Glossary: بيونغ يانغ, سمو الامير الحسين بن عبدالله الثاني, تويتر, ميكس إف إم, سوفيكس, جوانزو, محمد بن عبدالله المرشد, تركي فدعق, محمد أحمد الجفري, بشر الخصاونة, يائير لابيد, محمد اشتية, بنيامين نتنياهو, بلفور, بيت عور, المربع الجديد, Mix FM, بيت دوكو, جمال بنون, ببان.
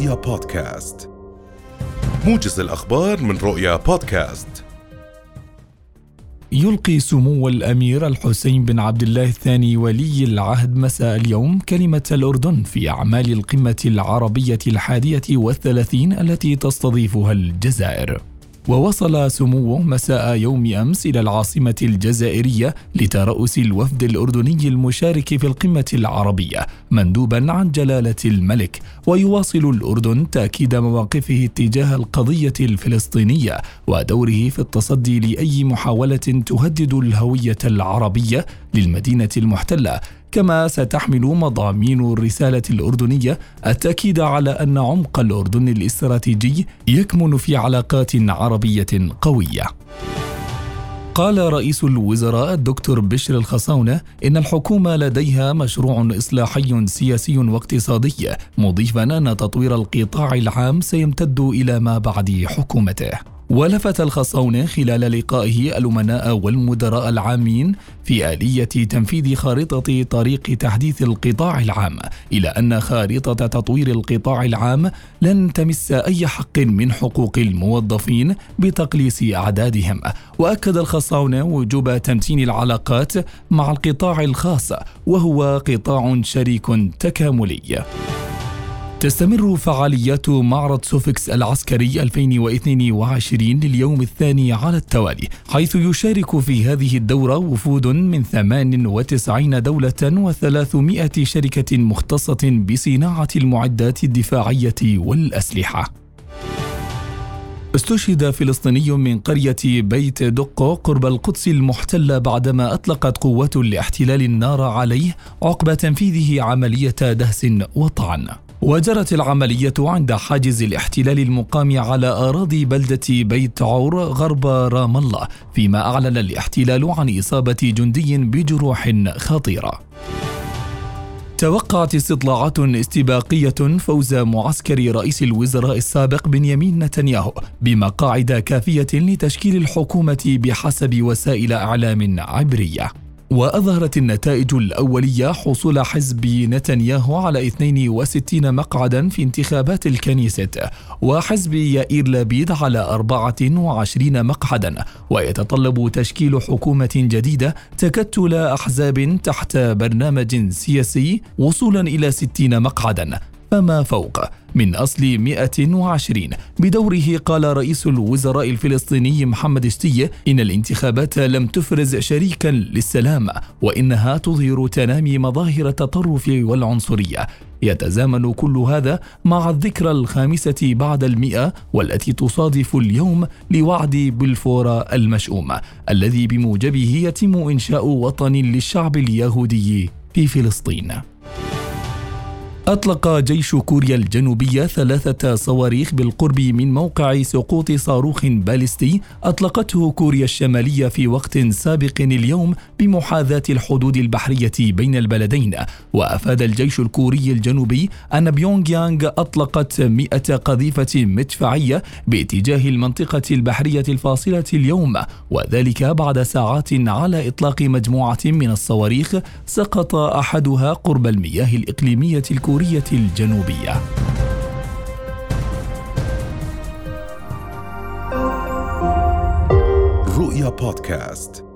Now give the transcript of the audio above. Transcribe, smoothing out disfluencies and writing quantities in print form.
رؤيا بودكاست، موجز الأخبار من رؤيا بودكاست. يلقي سمو الامير الحسين بن عبدالله الثاني ولي العهد مساء اليوم كلمة الأردن في أعمال القمة العربية 31 التي تستضيفها الجزائر. ووصل سموه مساء يوم أمس إلى العاصمة الجزائرية لترأس الوفد الأردني المشارك في القمة العربية مندوبا عن جلالة الملك. ويواصل الأردن تأكيد مواقفه تجاه القضية الفلسطينية ودوره في التصدي لأي محاولة تهدد الهوية العربية للمدينة المحتلة، كما ستحمل مضامين الرسالة الأردنية التأكيد على أن عمق الأردن الاستراتيجي يكمن في علاقات عربية قوية. قال رئيس الوزراء الدكتور بشر الخصاونة إن الحكومة لديها مشروع إصلاحي سياسي واقتصادي، مضيفاً أن تطوير القطاع العام سيمتد إلى ما بعد حكومته. ولفت الخصاونة خلال لقائه الأمناء والمدراء العامين في آلية تنفيذ خارطة طريق تحديث القطاع العام إلى أن خارطة تطوير القطاع العام لن تمس أي حق من حقوق الموظفين بتقليص أعدادهم. وأكد الخصاونة وجوب تمتين العلاقات مع القطاع الخاص، وهو قطاع شريك تكاملي. تستمر فعاليات معرض سوفيكس العسكري 2022 لليوم الثاني على التوالي، حيث يشارك في هذه الدورة وفود من 98 دولة و300 شركة مختصة بصناعة المعدات الدفاعية والأسلحة. استشهد فلسطيني من قرية بيت دوكو قرب القدس المحتلة بعدما أطلقت قوات الاحتلال النار عليه عقب تنفيذه عملية دهس وطعن. وجرت العملية عند حاجز الاحتلال المقام على أراضي بلدة بيت عور غرب رام الله، فيما أعلن الاحتلال عن إصابة جندي بجروح خطيرة. توقعت استطلاعات استباقية فوز معسكر رئيس الوزراء السابق بنيامين نتنياهو بمقاعد كافية لتشكيل الحكومة بحسب وسائل إعلام عبرية. وأظهرت النتائج الأولية حصول حزب نتنياهو على 62 مقعدا في انتخابات الكنيسة، وحزب يائير لابيد على 24 مقعدا. ويتطلب تشكيل حكومة جديدة تكتل أحزاب تحت برنامج سياسي وصولا إلى 60 مقعدا فما فوق من أصل 120. بدوره قال رئيس الوزراء الفلسطيني محمد اشتية إن الانتخابات لم تفرز شريكا للسلام، وإنها تظهر تنامي مظاهر التطرف والعنصرية. يتزامن كل هذا مع الذكرى 5 بعد 100 والتي تصادف اليوم لوعد بلفور المشؤوم الذي بموجبه يتم إنشاء وطن للشعب اليهودي في فلسطين. أطلق جيش كوريا الجنوبية 3 صواريخ بالقرب من موقع سقوط صاروخ باليستي أطلقته كوريا الشمالية في وقت سابق اليوم بمحاذاة الحدود البحرية بين البلدين. وأفاد الجيش الكوري الجنوبي أن بيونغ يانغ أطلقت 100 قذيفة مدفعية باتجاه المنطقة البحرية الفاصلة اليوم، وذلك بعد ساعات على إطلاق مجموعة من الصواريخ سقط أحدها قرب المياه الإقليمية الكورية الجنوبية. رؤيا بودكاست.